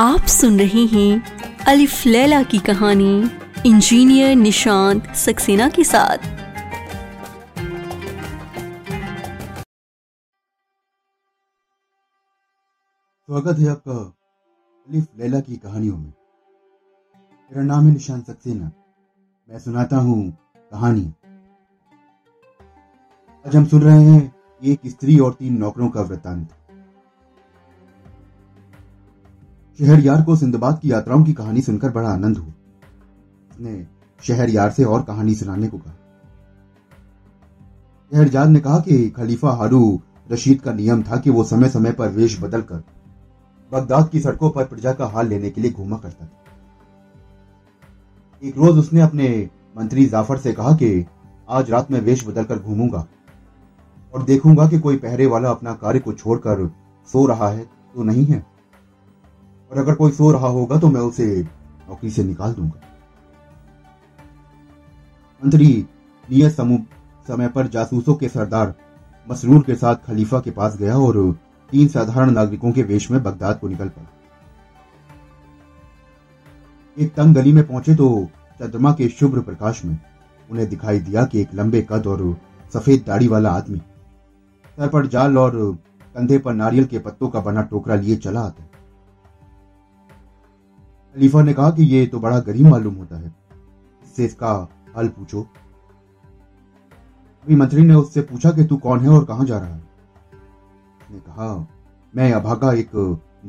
आप सुन रहे हैं अलिफ लैला की कहानी इंजीनियर निशांत सक्सेना के साथ। स्वागत है आपका अलिफ लैला की कहानियों में। मेरा नाम है निशांत सक्सेना। मैं सुनाता हूँ कहानी। आज हम सुन रहे हैं एक स्त्री और तीन नौकरों का वृतांत। शहरयार को सिंदबाद की यात्राओं की कहानी सुनकर बड़ा आनंद हुआ। उसने शहरयार से और कहानी सुनाने को कहा। शहरयार ने कहा कि खलीफा हारू रशीद का नियम था कि वो समय समय पर वेश बदलकर बगदाद की सड़कों पर प्रजा का हाल लेने के लिए घूमा करता था। एक रोज उसने अपने मंत्री जाफर से कहा कि आज रात मैं वेश बदलकर घूमूंगा और देखूंगा कि कोई पहरे वाला अपना कार्य को छोड़कर सो रहा है तो नहीं है, और अगर कोई सो रहा होगा तो मैं उसे नौकरी से निकाल दूंगा। मंत्री नियत समय पर जासूसों के सरदार मसरूर के साथ खलीफा के पास गया और तीन साधारण नागरिकों के वेश में बगदाद को निकल पड़ा। एक तंग गली में पहुंचे तो चंद्रमा के शुभ्र प्रकाश में उन्हें दिखाई दिया कि एक लंबे कद और सफेद दाढ़ी वाला आदमी सर पर जाल और कंधे पर नारियल के पत्तों का बना टोकरा लिए चला आता। खलीफा ने कहा कि ये तो बड़ा गरीब मालूम होता है, इससे इसका हाल पूछो। अभी मंत्री ने उससे पूछा कि तू कौन है और कहां जा रहा है। उसने कहा, मैं अभागा एक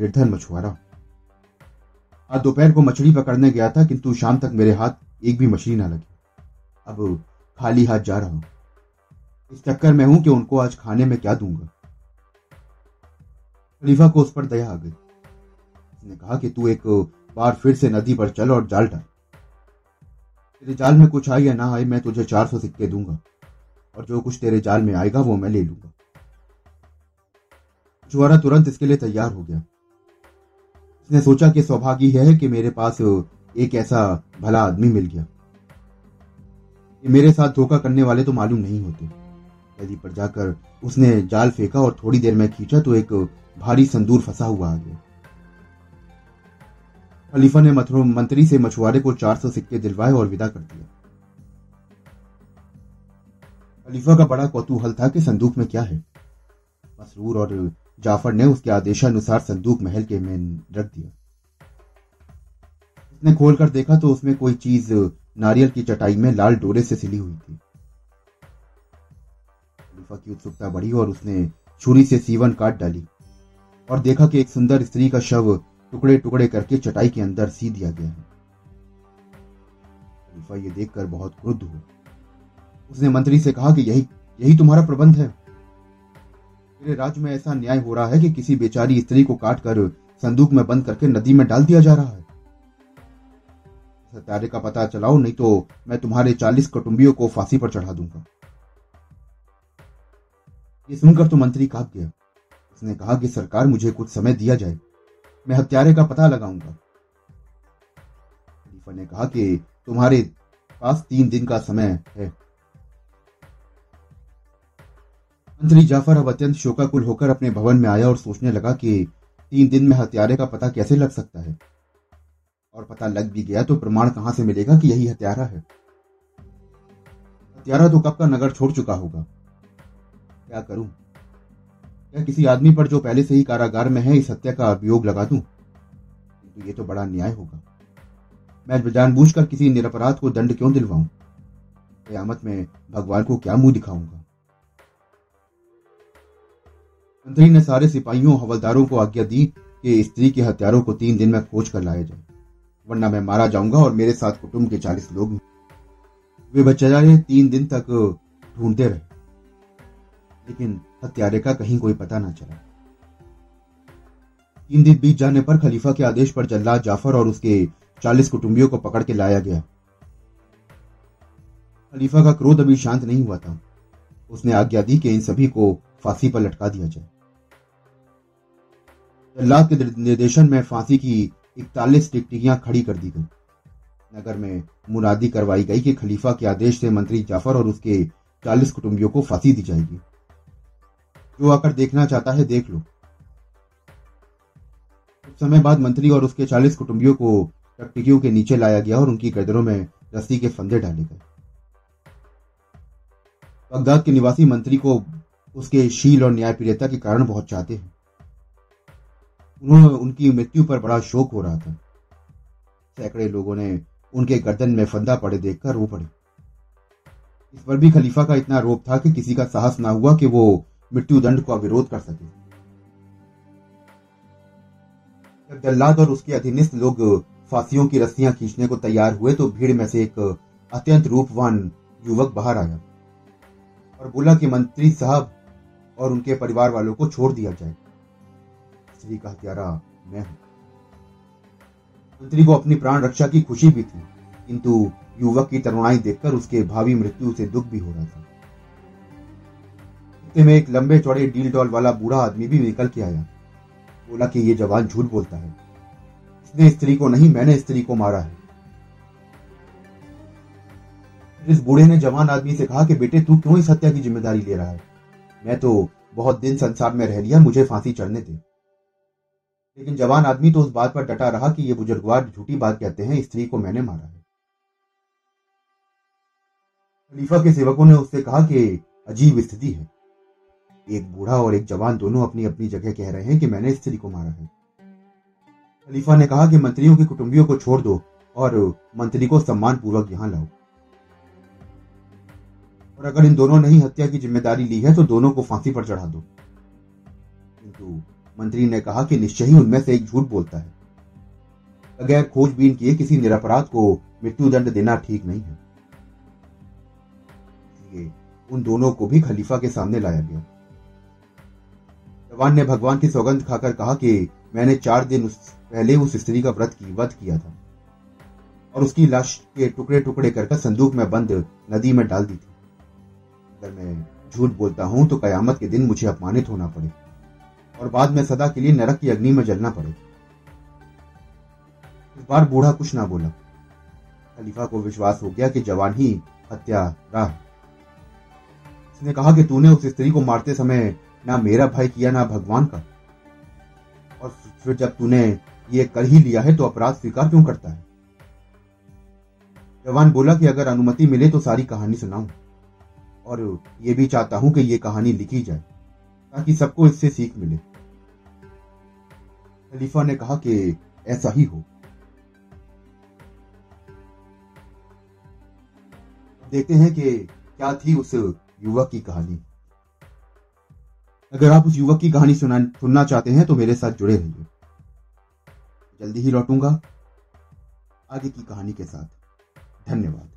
निर्धन मछुआरा, आज दोपहर को मछली पकड़ने गया था किंतु शाम तक मेरे हाथ एक भी मछली ना लगी, अब खाली हाथ जा रहा हूं। इस चक्कर में हूं कि उनको आज खाने में क्या दूंगा। खलीफा को उस पर दया आ गई। उसने कहा कि तू एक बार फिर से नदी पर चल और जाल डाल, तेरे जाल में कुछ आए या ना आए मैं तुझे 400 सिक्के दूंगा और जो कुछ तेरे जाल में आएगा वो मैं ले लूंगा। मछुआरा तुरंत इसके लिए तैयार हो गया। उसने सोचा कि सौभाग्य यह है कि मेरे पास एक ऐसा भला आदमी मिल गया। ये मेरे साथ धोखा करने वाले तो मालूम नहीं होते। नदी पर जाकर उसने जाल फेंका और थोड़ी देर में खींचा तो एक भारी संदूर फंसा हुआ आ गया। खलीफा ने मंत्री से मछुआरे को 400 सिक्के दिलवाए और विदा कर दिया। खलीफा का बड़ा कौतूहल था कि संदूक में क्या है। मसरूर और जाफर ने उसके आदेशानुसार संदूक महल के में रख दिया। उसने खोलकर देखा तो उसमें कोई चीज नारियल की चटाई में लाल डोरे से सिली हुई थी। खलीफा की उत्सुकता बढ़ी और उसने छुरी से सीवन काट डाली और देखा कि एक सुंदर स्त्री का शव टुकड़े टुकड़े करके चटाई के अंदर सी दिया गया है। खलीफा ये देखकर बहुत क्रुद्ध हुआ। उसने मंत्री से कहा कि यही तुम्हारा प्रबंध है। मेरे राज्य में ऐसा न्याय हो रहा है कि किसी बेचारी स्त्री को काट कर संदूक में बंद करके नदी में डाल दिया जा रहा है। सत्यारे का पता चलाओ, नहीं तो मैं तुम्हारे 40 कुटुंबियों को फांसी पर चढ़ा दूंगा। ये सुनकर तो मंत्री कांप गया। उसने कहा कि सरकार मुझे कुछ समय दिया जाए, मैं हत्यारे का पता लगाऊंगा। खलीफा ने कहा कि तुम्हारे पास 3 दिन का समय है। मंत्री जाफर अब अत्यंत शोकाकुल होकर अपने भवन में आया और सोचने लगा कि 3 दिन में हत्यारे का पता कैसे लग सकता है, और पता लग भी गया तो प्रमाण कहां से मिलेगा कि यही हत्यारा है। हत्यारा तो कब का नगर छोड़ चुका होगा। क्या करूं? क्या किसी आदमी पर जो पहले से ही कारागार में है इस हत्या का अभियोग लगा दूं? तो ये तो बड़ा न्याय होगा। मैं जानबूझकर किसी निरपराध को दंड क्यों दिलवाऊं? कयामत में भगवान को क्या मुंह दिखाऊंगा। मंत्री ने सारे सिपाहियों हवलदारों को आज्ञा दी कि स्त्री के हत्यारों को 3 दिन में खोज कर लाया जाए, वरना मैं मारा जाऊंगा और मेरे साथ कुटुंब के 40 लोग। वे बेचारे 3 दिन तक ढूंढते रहे, लेकिन हत्यारे का कहीं कोई पता ना चला। 3 दिन बीत जाने पर खलीफा के आदेश पर जल्लाद जाफर और उसके 40 कुटुंबियों को पकड़ के लाया गया। खलीफा का क्रोध अभी शांत नहीं हुआ था। उसने आज्ञा दी कि इन सभी को फांसी पर लटका दिया जाए। जल्लाद के निर्देशन में फांसी की 41 टिकटिकियां खड़ी कर दी गई। नगर में मुनादी करवाई गई कि खलीफा के आदेश से मंत्री जाफर और उसके 40 कुटुंबियों को फांसी दी जाएगी। जो आकर देखना चाहता है देख लो। समय बाद मंत्री और उसके 40 कुटुंबियों को टकटकियों के नीचे लाया गया और उनकी गर्दनों में रस्सी के फंदे डाले गए। बगदाद के निवासी मंत्री को उसके शील और न्यायप्रियता के कारण बहुत चाहते हैं। उन्होंने उनकी मृत्यु पर बड़ा शोक हो रहा था। सैकड़े लोगों ने उनके गर्दन में फंदा पड़े देखकर रो पड़े। इस पर भी खलीफा का इतना रोब था कि किसी का साहस ना हुआ कि वो मृत्युदंड का विरोध कर सके। जब जल्लाद और उसके अधीनस्थ लोग फांसियों की रस्सियां खींचने को तैयार हुए तो भीड़ में से एक अत्यंत रूपवान युवक बाहर आया और बोला कि मंत्री साहब और उनके परिवार वालों को छोड़ दिया जाए। स्त्री का हत्यारा मैं हूं। मंत्री को अपनी प्राण रक्षा की खुशी भी थी, किंतु युवक की तरुणाई देखकर उसके भावी मृत्यु से दुख भी हो रहा था। इतने में एक लंबे चौड़े डील डॉल वाला बूढ़ा आदमी भी निकल के आया। बोला कि ये जवान झूठ बोलता है, इसने स्त्री को नहीं, मैंने स्त्री को मारा है। इस बूढ़े ने जवान आदमी से कहा कि बेटे तू क्यों इस हत्या की जिम्मेदारी ले रहा है? मैं तो बहुत दिन संसार में रह लिया, मुझे फांसी चढ़ने दे। लेकिन जवान आदमी तो उस बात पर डटा रहा कि यह बुजुर्गवार झूठी बात कहते हैं, स्त्री को मैंने मारा है। खलीफा के सेवकों ने उससे कहा कि अजीब स्थिति है, एक बूढ़ा और एक जवान दोनों अपनी अपनी जगह कह रहे हैं कि मैंने स्त्री को मारा है। खलीफा ने कहा कि मंत्रियों के कुटुंबियों को छोड़ दो और मंत्री को सम्मान पूर्वक यहाँ लाओ, और अगर इन दोनों ने ही हत्या की जिम्मेदारी ली है तो दोनों को फांसी पर चढ़ा दो। किंतु मंत्री ने कहा कि निश्चय ही उनमें से एक झूठ बोलता है, बगैर खोजबीन किए किसी निरपराध को मृत्युदंड देना ठीक नहीं है। इसलिए उन दोनों को भी खलीफा के सामने लाया गया। जवान ने भगवान की सौगंध खाकर कहा कि मैंने 4 दिन पहले उस स्त्री का वध किया था और उसकी लाश के टुकड़े टुकड़े करके संदूक में बंद नदी में डाल दी थी। अगर मैं झूठ बोलता हूं तो कयामत के दिन मुझे अपमानित होना पड़े और बाद में सदा के लिए नरक की अग्नि में जलना पड़े। इस बार बूढ़ा कुछ ना बोला। खलीफा को विश्वास हो गया कि जवान ही हत्यारा है। उसने कहा कि तूने उस स्त्री को मारते समय ना मेरा भय किया ना भगवान का, और फिर जब तूने ये कर ही लिया है तो अपराध स्वीकार क्यों करता है? जवान बोला कि अगर अनुमति मिले तो सारी कहानी सुनाऊं और ये भी चाहता हूं कि ये कहानी लिखी जाए ताकि सबको इससे सीख मिले। खलीफा ने कहा कि ऐसा ही हो। देखते हैं कि क्या थी उस युवक की कहानी। अगर आप उस युवक की कहानी सुनना चाहते हैं तो मेरे साथ जुड़े रहिए। जल्दी ही लौटूंगा आगे की कहानी के साथ। धन्यवाद।